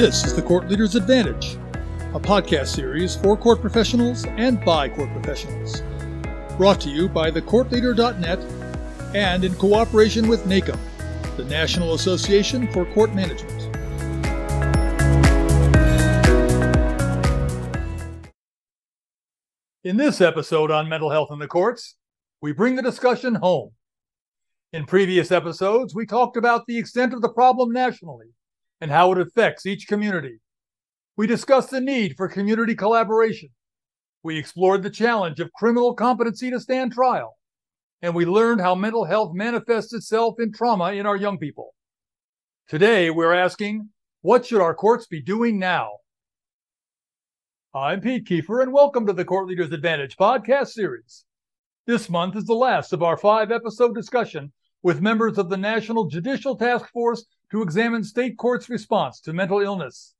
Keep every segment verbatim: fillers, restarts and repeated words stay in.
This is The Court Leader's Advantage, a podcast series for court professionals and by court professionals. Brought to you by the court leader dot net and in cooperation with N A C M, the National Association for Court Management. In this episode on mental health in the courts, we bring the discussion home. In previous episodes, we talked about the extent of the problem nationally and how it affects each community. We discussed the need for community collaboration. We explored the challenge of criminal competency to stand trial, and we learned how mental health manifests itself in trauma in our young people. Today, we're asking, what should our courts be doing now? I'm Pete Kiefer, and welcome to the Court Leader's Advantage podcast series. This month is the last of our five-episode discussion with members of the National Judicial Task Force to examine state courts' response to mental illness.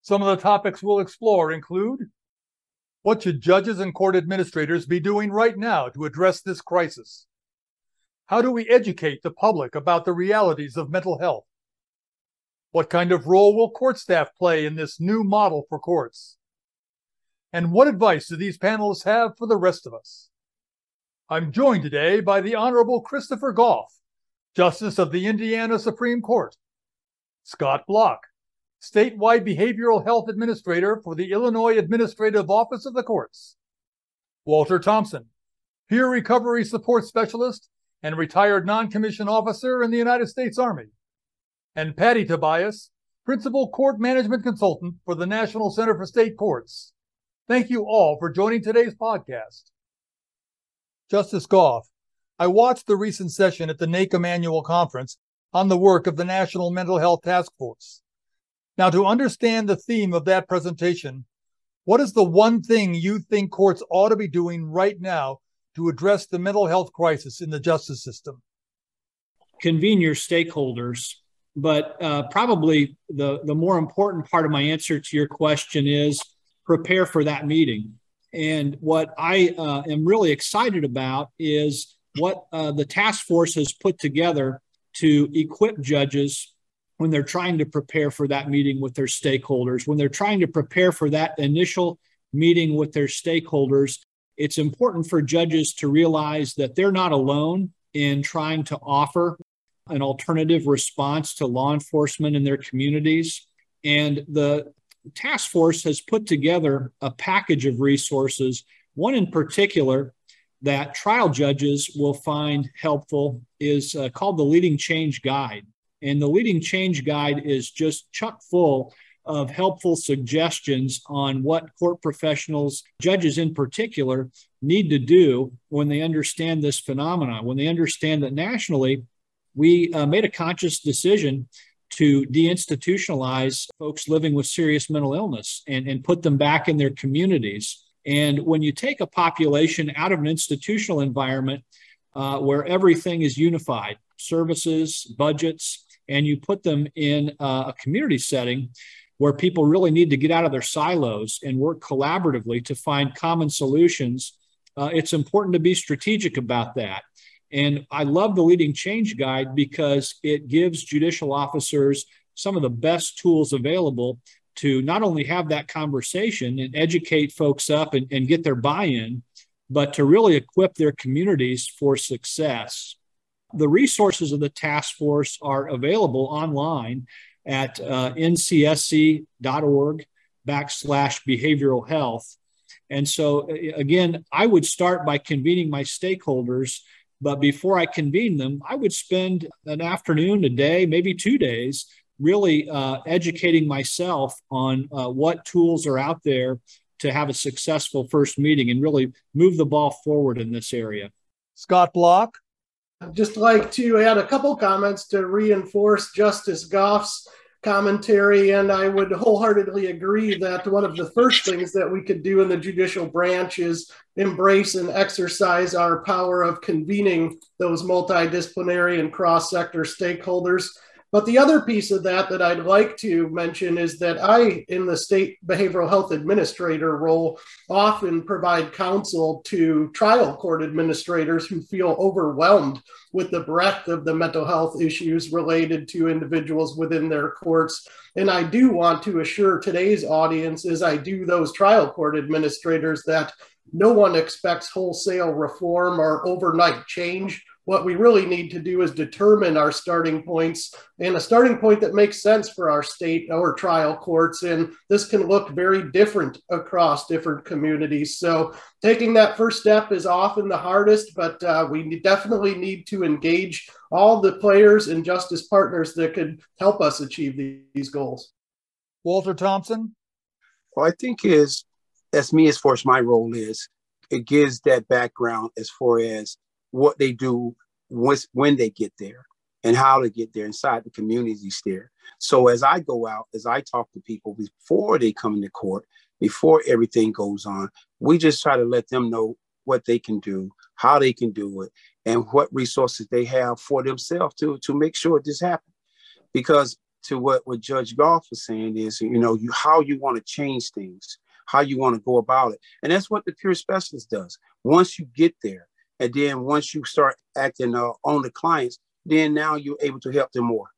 Some of the topics we'll explore include: what should judges and court administrators be doing right now to address this crisis? How do we educate the public about the realities of mental health? What kind of role will court staff play in this new model for courts? And what advice do these panelists have for the rest of us? I'm joined today by the Honorable Christopher Goff, Justice of the Indiana Supreme Court; Scott Block, Statewide Behavioral Health Administrator for the Illinois Administrative Office of the Courts; Walter Thompson, Peer Recovery Support Specialist and retired non-commissioned officer in the United States Army; and Patty Tobias, Principal Court Management Consultant for the National Center for State Courts. Thank you all for joining today's podcast. Justice Goff, I watched the recent session at the N A C M Annual Conference on the work of the National Mental Health Task Force. Now, to understand the theme of that presentation, what is the one thing you think courts ought to be doing right now to address the mental health crisis in the justice system? Convene your stakeholders, but uh, probably the, the more important part of my answer to your question is prepare for that meeting. And what I uh, am really excited about is what uh, the task force has put together to equip judges when they're trying to prepare for that meeting with their stakeholders. When they're trying to prepare for that initial meeting with their stakeholders, it's important for judges to realize that they're not alone in trying to offer an alternative response to law enforcement in their communities. And the task force has put together a package of resources, one in particular that trial judges will find helpful is uh, called the Leading Change Guide. And the Leading Change Guide is just chock full of helpful suggestions on what court professionals, judges in particular, need to do when they understand this phenomenon, when they understand that nationally, we uh, made a conscious decision to deinstitutionalize folks living with serious mental illness and, and put them back in their communities. And when you take a population out of an institutional environment uh, where everything is unified, services, budgets, and you put them in a community setting where people really need to get out of their silos and work collaboratively to find common solutions, uh, it's important to be strategic about that. And I love the Leading Change Guide because it gives judicial officers some of the best tools available to not only have that conversation and educate folks up and, and get their buy-in, but to really equip their communities for success. The resources of the task force are available online at uh, n c s c dot org backslash behavioral health. And so, again, I would start by convening my stakeholders. But before I convene them, I would spend an afternoon, a day, maybe two days, really uh, educating myself on uh, what tools are out there to have a successful first meeting and really move the ball forward in this area. Scott Block. I'd just like to add a couple comments to reinforce Justice Goff's commentary, and I would wholeheartedly agree that one of the first things that we could do in the judicial branch is embrace and exercise our power of convening those multidisciplinary and cross-sector stakeholders. But the other piece of that that I'd like to mention is that I, in the state behavioral health administrator role, often provide counsel to trial court administrators who feel overwhelmed with the breadth of the mental health issues related to individuals within their courts. And I do want to assure today's audience, as I do those trial court administrators, that no one expects wholesale reform or overnight change. What we really need to do is determine our starting points, and a starting point that makes sense for our state or trial courts. And this can look very different across different communities. So taking that first step is often the hardest, but uh, we definitely need to engage all the players and justice partners that could help us achieve these goals. Walter Thompson? Well, I think is, that's me as far as my role is, it gives that background as far as what they do once, when they get there and how to get there inside the communities there. So as I go out, as I talk to people before they come into court, before everything goes on, we just try to let them know what they can do, how they can do it, and what resources they have for themselves to, to make sure this happens. Because to what, what Judge Goff was saying is, you know, you, how you want to change things, how you want to go about it. And that's what the peer specialist does. Once you get there, and then once you start acting uh, on the clients, then now you're able to help them more.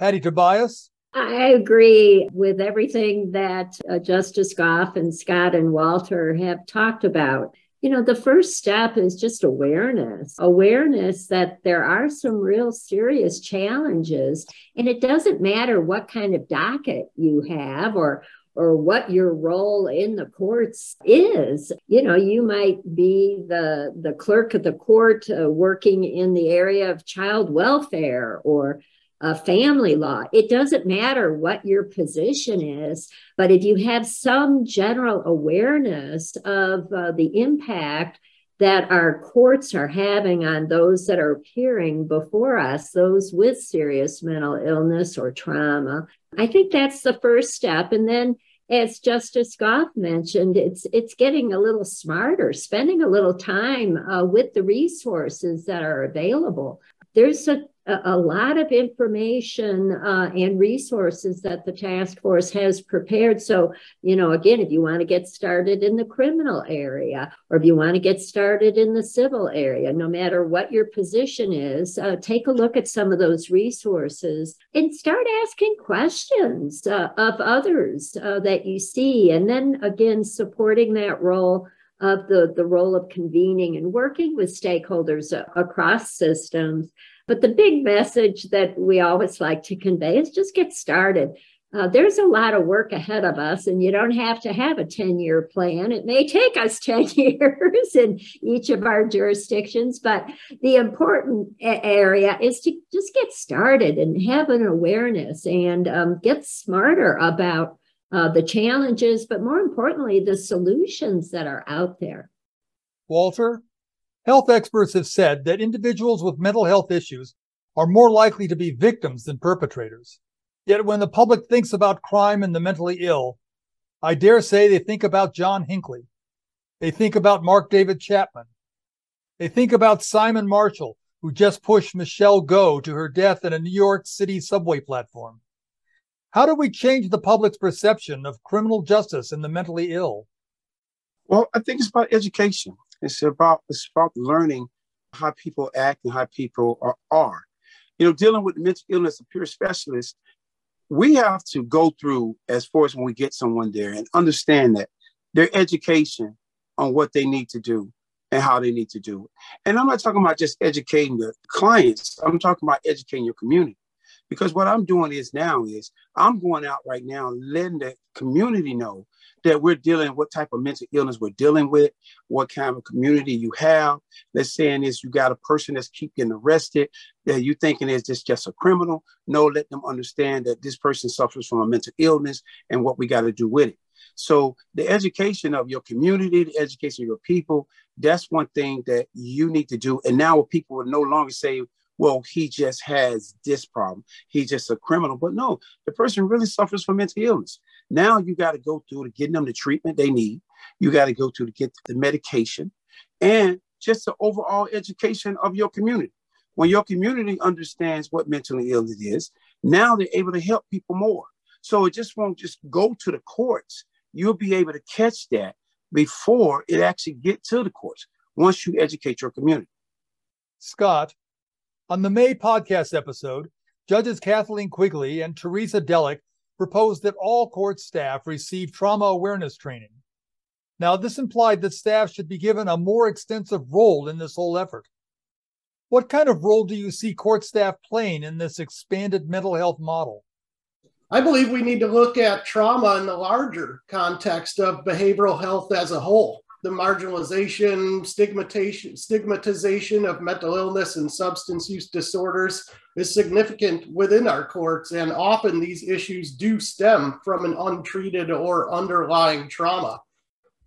Patty Tobias? I agree with everything that uh, Justice Goff and Scott and Walter have talked about. You know, the first step is just awareness, awareness that there are some real serious challenges. And it doesn't matter what kind of docket you have or or what your role in the courts is. You know, you might be the, the clerk of the court uh, working in the area of child welfare or uh, family law. It doesn't matter what your position is, but if you have some general awareness of uh, the impact that our courts are having on those that are appearing before us, those with serious mental illness or trauma, I think that's the first step. And then, as Justice Goff mentioned, it's it's getting a little smarter, spending a little time uh, with the resources that are available. There's a, a lot of information uh, and resources that the task force has prepared. So, you know, again, if you want to get started in the criminal area, or if you want to get started in the civil area, no matter what your position is, uh, take a look at some of those resources and start asking questions uh, of others uh, that you see. And then, again, supporting that role of the, the role of convening and working with stakeholders across systems. But the big message that we always like to convey is just get started. Uh, there's a lot of work ahead of us, and you don't have to have a ten-year plan. It may take us ten years in each of our jurisdictions, but the important area is to just get started and have an awareness and um, get smarter about Uh, the challenges, but more importantly, the solutions that are out there. Walter, health experts have said that individuals with mental health issues are more likely to be victims than perpetrators. Yet when the public thinks about crime and the mentally ill, I dare say they think about John Hinckley. They think about Mark David Chapman. They think about Simon Marshall, who just pushed Michelle Go to her death at a New York City subway platform. How do we change the public's perception of criminal justice and the mentally ill? Well, I think it's about education. It's about it's about learning how people act and how people are. are. You know, dealing with mental illness, a peer specialist, we have to go through as far as when we get someone there and understand that their education on what they need to do and how they need to do it. And I'm not talking about just educating the clients. I'm talking about educating your community. Because what I'm doing is now is I'm going out right now, letting the community know that we're dealing with what type of mental illness we're dealing with, what kind of community you have. Let's say is you got a person that's keep getting arrested that you thinking is just, just a criminal. No, let them understand that this person suffers from a mental illness and what we got to do with it. So the education of your community, the education of your people, that's one thing that you need to do. And now people will no longer say, well, he just has this problem. He's just a criminal. But no, the person really suffers from mental illness. Now you got to go through to getting them the treatment they need. You got to go through to get the medication and just the overall education of your community. When your community understands what mental illness is, Now they're able to help people more. So it just won't just go to the courts. You'll be able to catch that before it actually gets to the courts once you educate your community. Scott, on the May podcast episode, Judges Kathleen Quigley and Teresa Delick proposed that all court staff receive trauma awareness training. Now, this implied that staff should be given a more extensive role in this whole effort. What kind of role do you see court staff playing in this expanded mental health model? I believe we need to look at trauma in the larger context of behavioral health as a whole. The marginalization, stigmatization, stigmatization of mental illness and substance use disorders is significant within our courts, and often these issues do stem from an untreated or underlying trauma.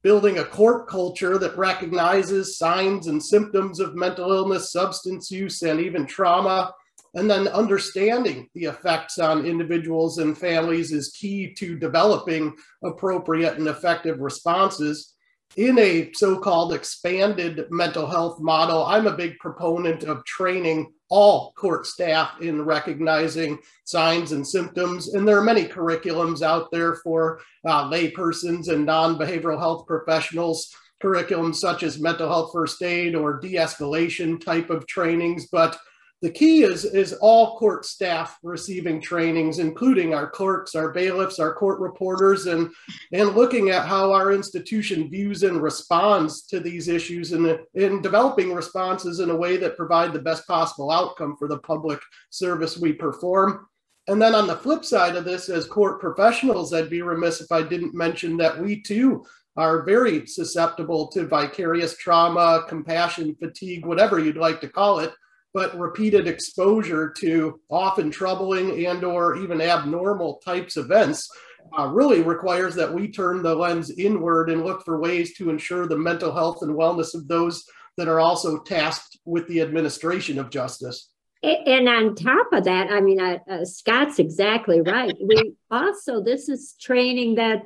Building a court culture that recognizes signs and symptoms of mental illness, substance use, and even trauma, and then understanding the effects on individuals and families is key to developing appropriate and effective responses. In a so-called expanded mental health model, I'm a big proponent of training all court staff in recognizing signs and symptoms. And there are many curriculums out there for uh, laypersons and non-behavioral health professionals, curriculums such as mental health first aid or de-escalation type of trainings. But the key is, is all court staff receiving trainings, including our clerks, our bailiffs, our court reporters, and, and looking at how our institution views and responds to these issues and, and developing responses in a way that provide the best possible outcome for the public service we perform. And then on the flip side of this, as court professionals, I'd be remiss if I didn't mention that we too are very susceptible to vicarious trauma, compassion fatigue, whatever you'd like to call it. But repeated exposure to often troubling and or even abnormal types of events uh, really requires that we turn the lens inward and look for ways to ensure the mental health and wellness of those that are also tasked with the administration of justice. And on top of that, I mean, uh, uh, Scott's exactly right. We also, this is training that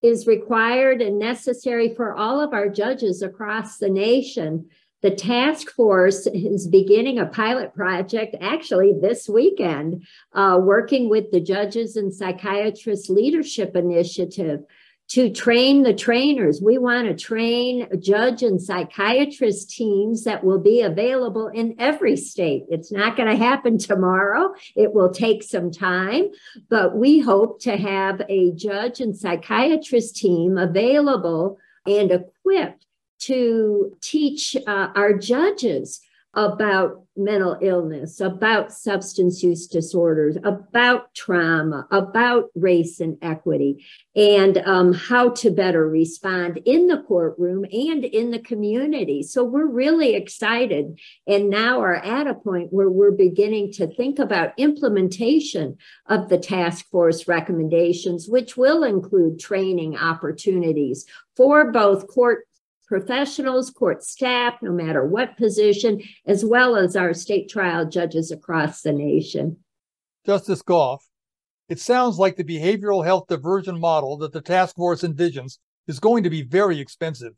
is required and necessary for all of our judges across the nation. The task force is beginning a pilot project actually this weekend, uh, working with the Judges and Psychiatrists Leadership Initiative to train the trainers. We want to train judge and psychiatrist teams that will be available in every state. It's not going to happen tomorrow. It will take some time, but we hope to have a judge and psychiatrist team available and equipped to teach uh, our judges about mental illness, about substance use disorders, about trauma, about race and equity, and um, how to better respond in the courtroom and in the community. So we're really excited and now are at a point where we're beginning to think about implementation of the task force recommendations, which will include training opportunities for both court professionals, court staff, no matter what position, as well as our state trial judges across the nation. Justice Goff, it sounds like the behavioral health diversion model that the task force envisions is going to be very expensive.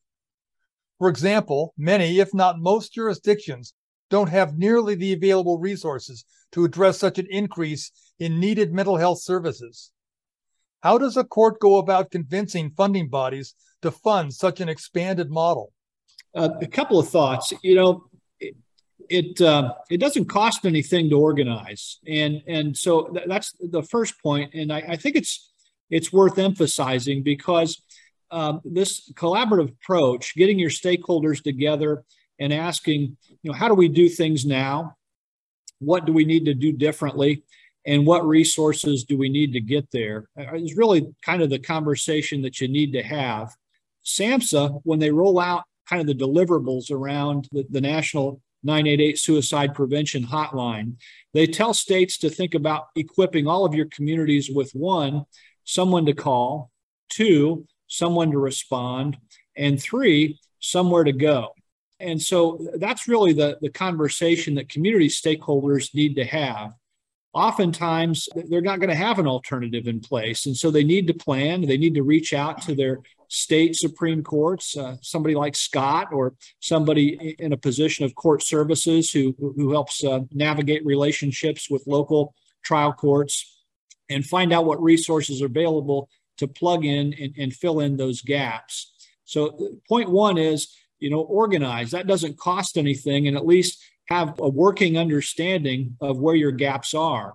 For example, many, if not most jurisdictions, don't have nearly the available resources to address such an increase in needed mental health services. How does a court go about convincing funding bodies to fund such an expanded model? Uh, a couple of thoughts. You know, it it, uh, it doesn't cost anything to organize, and and so th- that's the first point. And I, I think it's it's worth emphasizing because um, this collaborative approach, getting your stakeholders together and asking, you know, how do we do things now? What do we need to do differently? And what resources do we need to get there is really kind of the conversation that you need to have. SAMHSA, when they roll out kind of the deliverables around the, the National nine eight eight Suicide Prevention Hotline, they tell states to think about equipping all of your communities with one, someone to call, two, someone to respond, and three, somewhere to go. And so that's really the, the conversation that community stakeholders need to have. Oftentimes, they're not going to have an alternative in place. And so they need to plan. They need to reach out to their state Supreme Courts, uh, somebody like Scott or somebody in a position of court services who, who helps uh, navigate relationships with local trial courts, and find out what resources are available to plug in and, and fill in those gaps. So point one is, you know, organize. That doesn't cost anything, and at least have a working understanding of where your gaps are.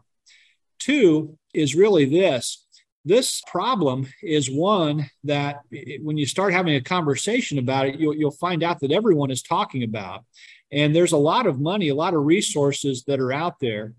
Two is really this. This problem is one that it, when you start having a conversation about it, you'll, you'll find out that everyone is talking about. And there's a lot of money, a lot of resources that are out there.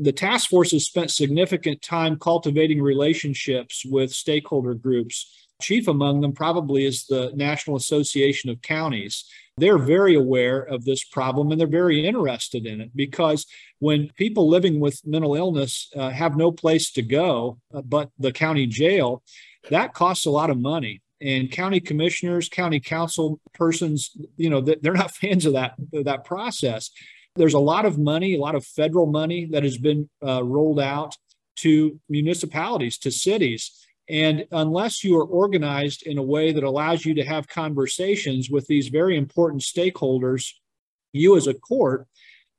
The task force has spent significant time cultivating relationships with stakeholder groups. Chief among them probably is the National Association of Counties. They're very aware of this problem, and they're very interested in it, because when people living with mental illness uh, have no place to go uh, but the county jail, that costs a lot of money. And county commissioners, county council persons, you know, they're not fans of that, that process. There's a lot of money, a lot of federal money that has been uh, rolled out to municipalities, to cities. And unless you are organized in a way that allows you to have conversations with these very important stakeholders, you as a court,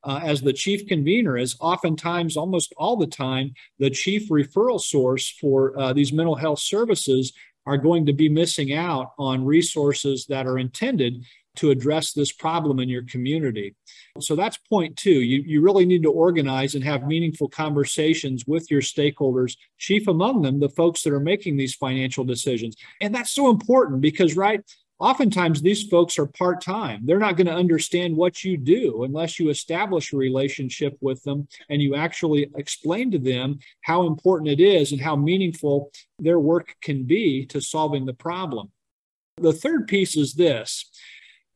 uh, as the chief convener, is oftentimes, almost all the time, the chief referral source for uh, these mental health services, are going to be missing out on resources that are intended to address this problem in your community. So that's point two. You, you really need to organize and have meaningful conversations with your stakeholders, chief among them, the folks that are making these financial decisions. And that's so important because, right, oftentimes these folks are part-time. They're not going to understand what you do unless you establish a relationship with them and you actually explain to them how important it is and how meaningful their work can be to solving the problem. The third piece is this.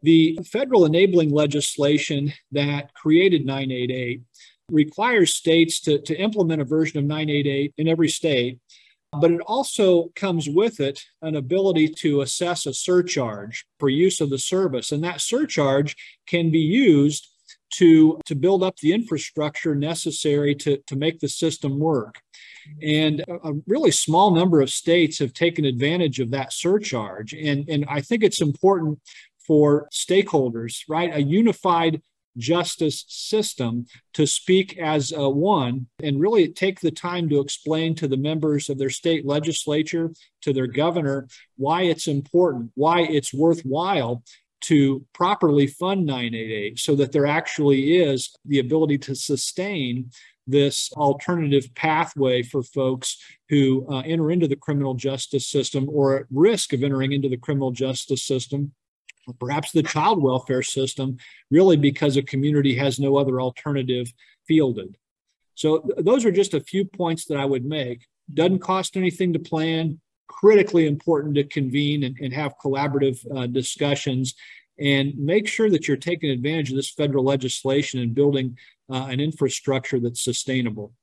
The federal enabling legislation that created nine eighty-eight requires states to, to implement a version of nine eighty-eight in every state, but it also comes with it an ability to assess a surcharge for use of the service. And that surcharge can be used to, to build up the infrastructure necessary to, to make the system work. And a really small number of states have taken advantage of that surcharge. And, and I think it's important for stakeholders, right? A unified justice system to speak as a one and really take the time to explain to the members of their state legislature, to their governor, why it's important, why it's worthwhile to properly fund nine eighty-eight so that there actually is the ability to sustain this alternative pathway for folks who uh, enter into the criminal justice system or at risk of entering into the criminal justice system, perhaps the child welfare system, really because a community has no other alternative fielded. So th- those are just a few points that I would make. Doesn't cost anything to plan, critically important to convene and, and have collaborative uh, discussions, and make sure that you're taking advantage of this federal legislation and building uh, an infrastructure that's sustainable.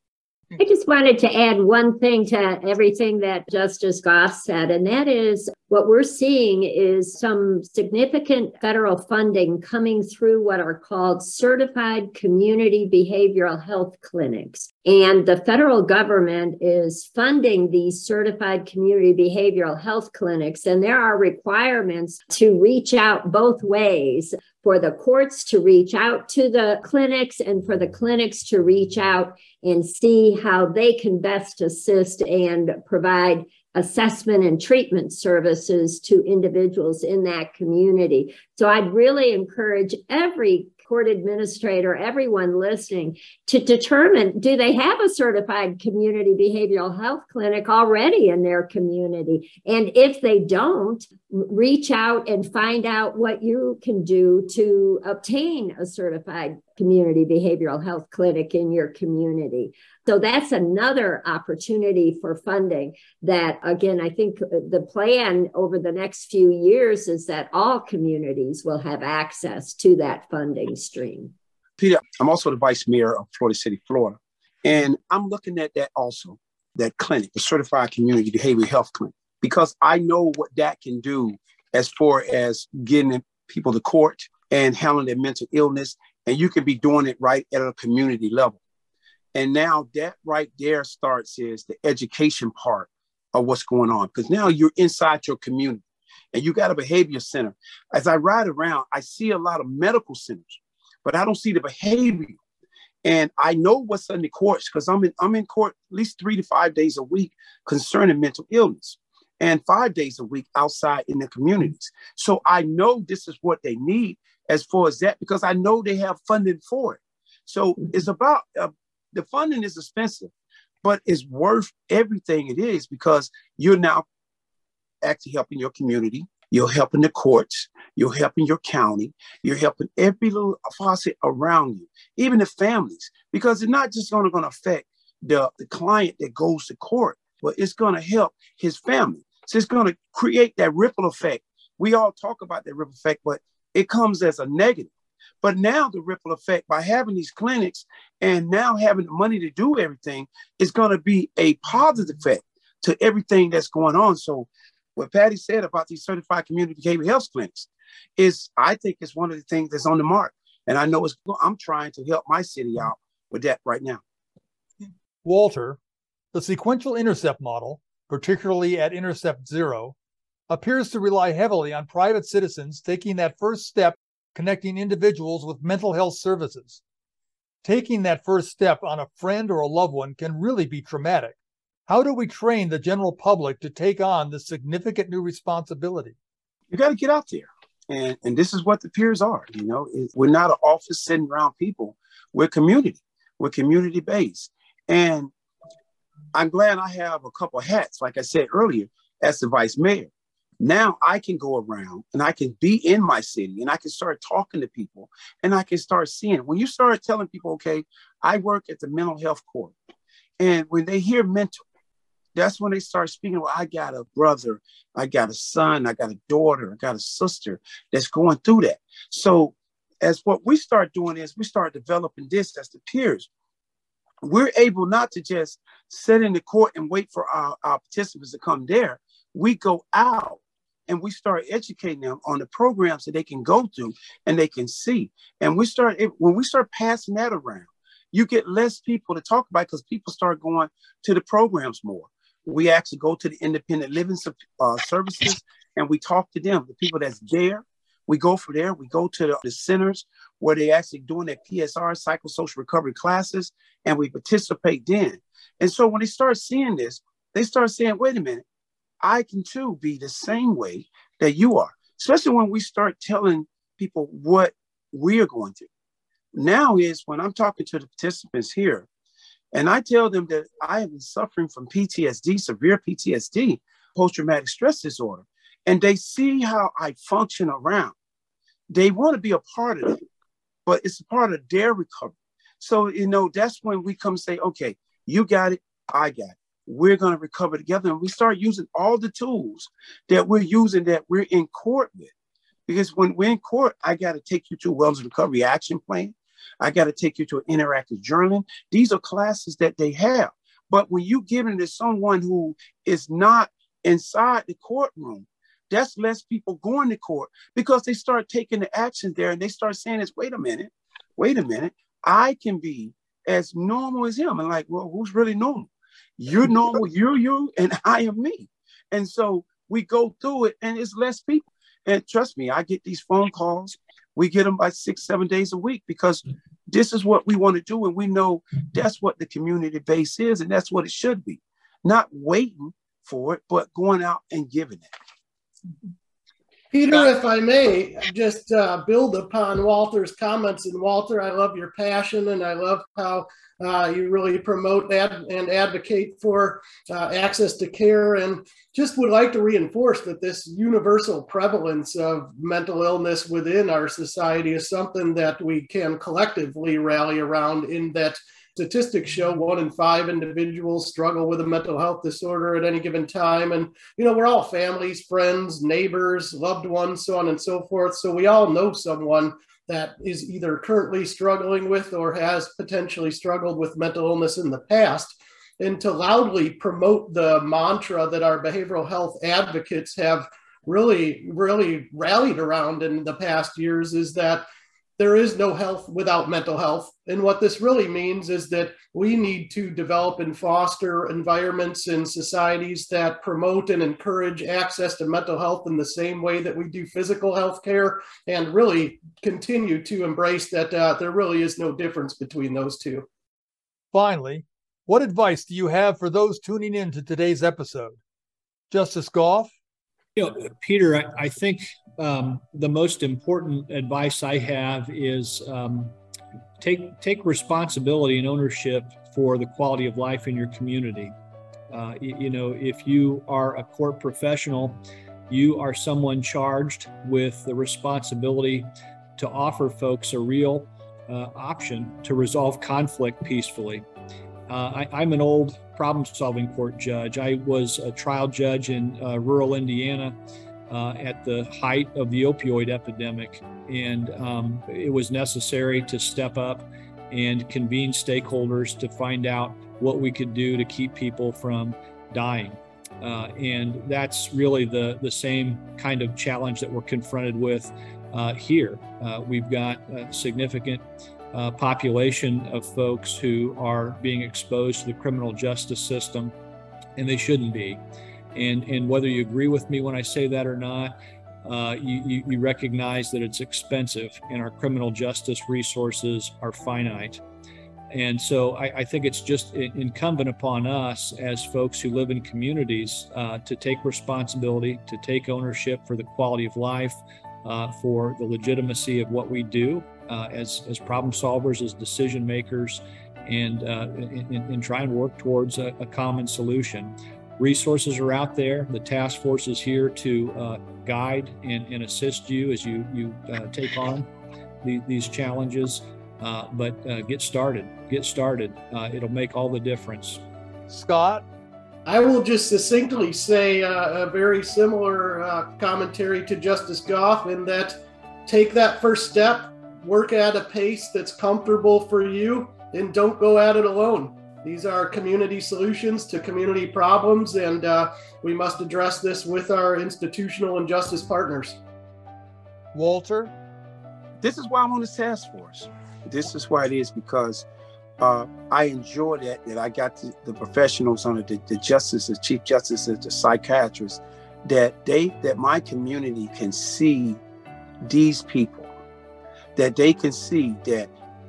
I just wanted to add one thing to everything that Justice Goff said, and that is what we're seeing is some significant federal funding coming through what are called certified community behavioral health clinics. And the federal government is funding these certified community behavioral health clinics, and there are requirements to reach out both ways, for the courts to reach out to the clinics and for the clinics to reach out and see how they can best assist and provide assessment and treatment services to individuals in that community. So I'd really encourage every court administrator, everyone listening, to determine, do they have a certified community behavioral health clinic already in their community? And if they don't, reach out and find out what you can do to obtain a certified community behavioral health clinic in your community. So that's another opportunity for funding that, again, I think the plan over the next few years is that all communities will have access to that funding stream. Peter, I'm also the vice mayor of Florida City, Florida, and I'm looking at that also, that clinic, the Certified Community Behavioral Health Clinic, because I know what that can do as far as getting people to court and handling their mental illness, and you can be doing it right at a community level. And now that right there starts is the education part of what's going on, because now you're inside your community and you got a behavior center. As I ride around, I see a lot of medical centers, but I don't see the behavior. And I know what's in the courts because I'm in, I'm in court at least three to five days a week concerning mental illness and five days a week outside in the communities. So I know this is what they need as far as that, because I know they have funding for it. So it's about, uh, the funding is expensive, but it's worth everything it is, because you're now actually helping your community. You're helping the courts. You're helping your county. You're helping every little facet around you, even the families, because it's not just going to affect the, the client that goes to court, but it's going to help his family. So it's going to create that ripple effect. We all talk about that ripple effect, but it comes as a negative. But now the ripple effect by having these clinics and now having the money to do everything is going to be a positive effect to everything that's going on. So what Patty said about these certified community behavioral health clinics is, I think, is one of the things that's on the mark. And I know it's, I'm trying to help my city out with that right now. Walter, the sequential intercept model, particularly at intercept zero, appears to rely heavily on private citizens taking that first step connecting individuals with mental health services. Taking that first step on a friend or a loved one can really be traumatic. How do we train the general public to take on this significant new responsibility? You got to get out there. And, and this is what the peers are. You know, we're not an office sitting around people. We're community. We're community based. And I'm glad I have a couple of hats, like I said earlier, as the vice mayor. Now I can go around and I can be in my city and I can start talking to people and I can start seeing. When you start telling people, okay, I work at the mental health court. And when they hear mental, that's when they start speaking, well, I got a brother, I got a son, I got a daughter, I got a sister that's going through that. So as what we start doing is we start developing this as the peers. We're able not to just sit in the court and wait for our, our participants to come there. We go out and we start educating them on the programs that they can go through and they can see. And we start, when we start passing that around, you get less people to talk about because people start going to the programs more. We actually go to the independent living uh, services and we talk to them, the people that's there. We go from there. We go to the, the centers where they actually doing their P S R, psychosocial recovery classes, and we participate then. And so when they start seeing this, they start saying, wait a minute, I can too be the same way that you are, especially when we start telling people what we're going through. Now is when I'm talking to the participants here and I tell them that I have been suffering from P T S D, severe P T S D, post-traumatic stress disorder, and they see how I function around. They want to be a part of it, but it's a part of their recovery. So, you know, that's when we come say, okay, you got it, I got it. We're going to recover together. And we start using all the tools that we're using that we're in court with. Because when we're in court, I got to take you to a wellness recovery action plan. I got to take you to an interactive journaling. These are classes that they have. But when you give it to someone who is not inside the courtroom, that's less people going to court because they start taking the action there and they start saying this, wait a minute, wait a minute, I can be as normal as him. And like, well, who's really normal? You're normal, you're you, and I am me. And so we go through it and it's less people. And trust me, I get these phone calls. We get them by six, seven days a week because this is what we want to do. And we know that's what the community base is and that's what it should be. Not waiting for it, but going out and giving it. Peter, if I may, just uh, build upon Walter's comments. And Walter, I love your passion and I love how uh, you really promote ad- and advocate for uh, access to care, and just would like to reinforce that this universal prevalence of mental illness within our society is something that we can collectively rally around, in that statistics show one in five individuals struggle with a mental health disorder at any given time. And, you know, we're all families, friends, neighbors, loved ones, so on and so forth. So we all know someone that is either currently struggling with or has potentially struggled with mental illness in the past. And to loudly promote the mantra that our behavioral health advocates have really, really rallied around in the past years is that there is no health without mental health. And what this really means is that we need to develop and foster environments and societies that promote and encourage access to mental health in the same way that we do physical health care, and really continue to embrace that uh, there really is no difference between those two. Finally, what advice do you have for those tuning in to today's episode? Justice Goff? You know, Peter, I, I think um, the most important advice I have is um, take take responsibility and ownership for the quality of life in your community. Uh, you, you know, if you are a court professional, you are someone charged with the responsibility to offer folks a real uh, option to resolve conflict peacefully. Uh, I, I'm an old problem-solving court judge. I was a trial judge in uh, rural Indiana uh, at the height of the opioid epidemic, and um, it was necessary to step up and convene stakeholders to find out what we could do to keep people from dying. Uh, and that's really the, the same kind of challenge that we're confronted with uh, here. Uh, we've got a significant Uh, population of folks who are being exposed to the criminal justice system, and they shouldn't be. And and whether you agree with me when I say that or not, uh, you, you recognize that it's expensive and our criminal justice resources are finite. And so I, I think it's just incumbent upon us as folks who live in communities uh, to take responsibility, to take ownership for the quality of life, uh, for the legitimacy of what we do. Uh, as as problem solvers, as decision makers, and uh, and, and try and work towards a, a common solution. Resources are out there. The task force is here to uh, guide and, and assist you as you you uh, take on the, these challenges. Uh, but uh, get started. Get started. Uh, it'll make all the difference. Scott? I will just succinctly say uh, a very similar uh, commentary to Justice Goff, in that take that first step. Work at a pace that's comfortable for you, and don't go at it alone. These are community solutions to community problems, and uh, we must address this with our institutional and justice partners. Walter? This is why I'm on the task force. This is why it is, because uh, I enjoy that, that I got the, the professionals on it, the, the justice, the chief justice, the psychiatrist, that they, that my community can see these people, that they can see that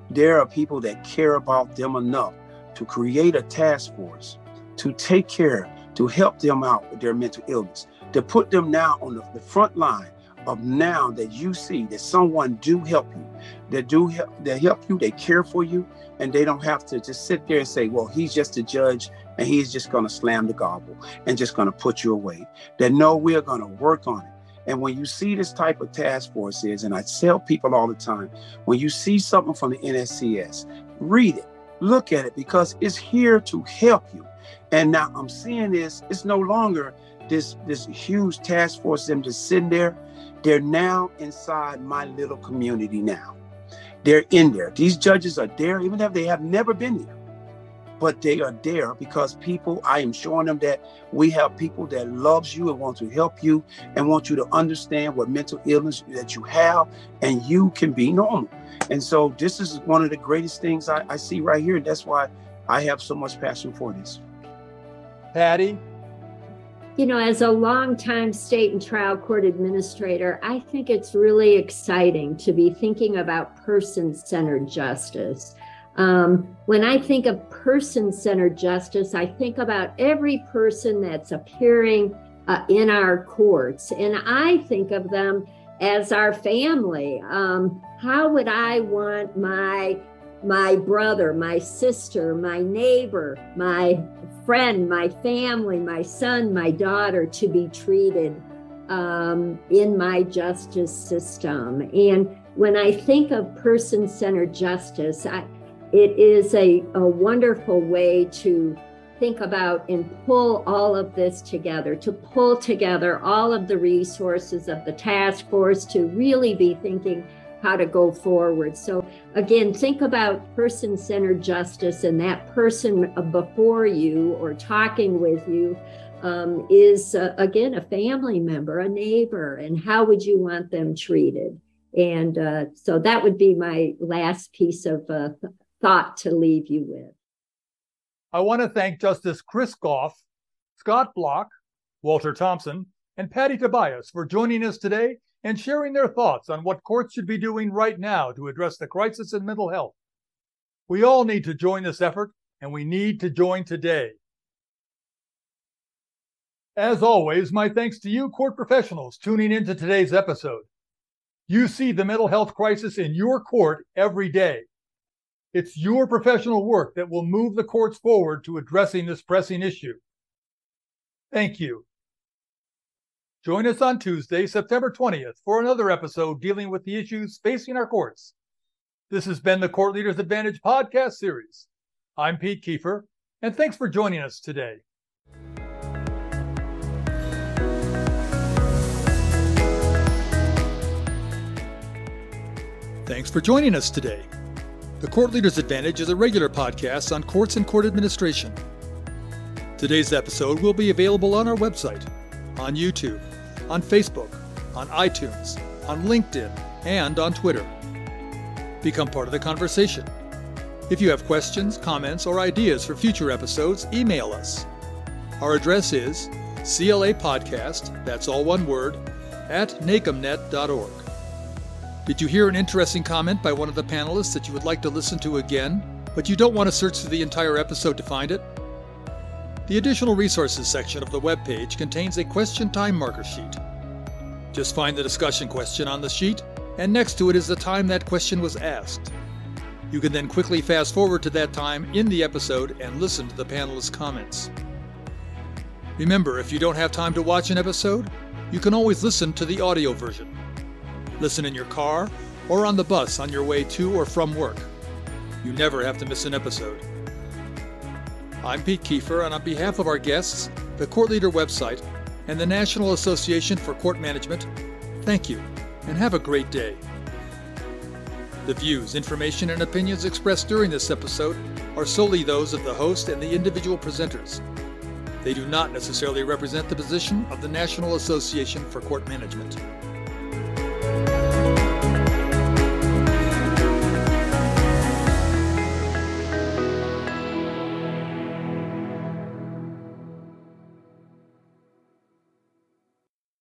there are people that care about them enough to create a task force, to take care, to help them out with their mental illness, to put them now on the, the front line of now that you see that someone do help you, that do help, they help you, they care for you, and they don't have to just sit there and say, well, he's just a judge and he's just gonna slam the gavel and just gonna put you away. That no, we're gonna work on it. And when you see this type of task forces, and I tell people all the time, when you see something from the N S C S, read it, look at it, because it's here to help you. And now I'm seeing this, it's no longer this, this huge task force, them just sitting there. They're now inside my little community now. They're in there. These judges are there, even if they have never been there. But they are there because people, I am showing them that we have people that loves you and want to help you and want you to understand what mental illness that you have, and you can be normal. And so this is one of the greatest things I, I see right here. And that's why I have so much passion for this. Patty? You know, as a longtime state and trial court administrator, I think it's really exciting to be thinking about person-centered justice. Um, when I think of person-centered justice, I think about every person that's appearing uh, in our courts, and I think of them as our family. Um, how would I want my my brother, my sister, my neighbor, my friend, my family, my son, my daughter to be treated um, in my justice system? And when I think of person-centered justice, I It is a, a wonderful way to think about and pull all of this together, to pull together all of the resources of the task force to really be thinking how to go forward. So again, think about person-centered justice, and that person before you or talking with you um, is, uh, again, a family member, a neighbor, and how would you want them treated? And uh, so that would be my last piece of uh, thought to leave you with. I want to thank Justice Chris Goff, Scott Block, Walter Thompson, and Patty Tobias for joining us today and sharing their thoughts on what courts should be doing right now to address the crisis in mental health. We all need to join this effort, and we need to join today. As always, my thanks to you court professionals tuning into today's episode. You see the mental health crisis in your court every day. It's your professional work that will move the courts forward to addressing this pressing issue. Thank you. Join us on Tuesday, September twentieth, for another episode dealing with the issues facing our courts. This has been the Court Leaders Advantage podcast series. I'm Pete Kiefer, and thanks for joining us today. Thanks for joining us today. The Court Leaders Advantage is a regular podcast on courts and court administration. Today's episode will be available on our website, on YouTube, on Facebook, on iTunes, on LinkedIn, and on Twitter. Become part of the conversation. If you have questions, comments, or ideas for future episodes, email us. Our address is C L A podcast, that's all one word, at N A C M net dot org. Did you hear an interesting comment by one of the panelists that you would like to listen to again, but you don't want to search through the entire episode to find it? The additional resources section of the webpage contains a question time marker sheet. Just find the discussion question on the sheet, and next to it is the time that question was asked. You can then quickly fast forward to that time in the episode and listen to the panelists' comments. Remember, if you don't have time to watch an episode, you can always listen to the audio version. Listen in your car or on the bus on your way to or from work. You never have to miss an episode. I'm Pete Kiefer, and on behalf of our guests, the Court Leader website, and the National Association for Court Management, thank you, and have a great day. The views, information, and opinions expressed during this episode are solely those of the host and the individual presenters. They do not necessarily represent the position of the National Association for Court Management.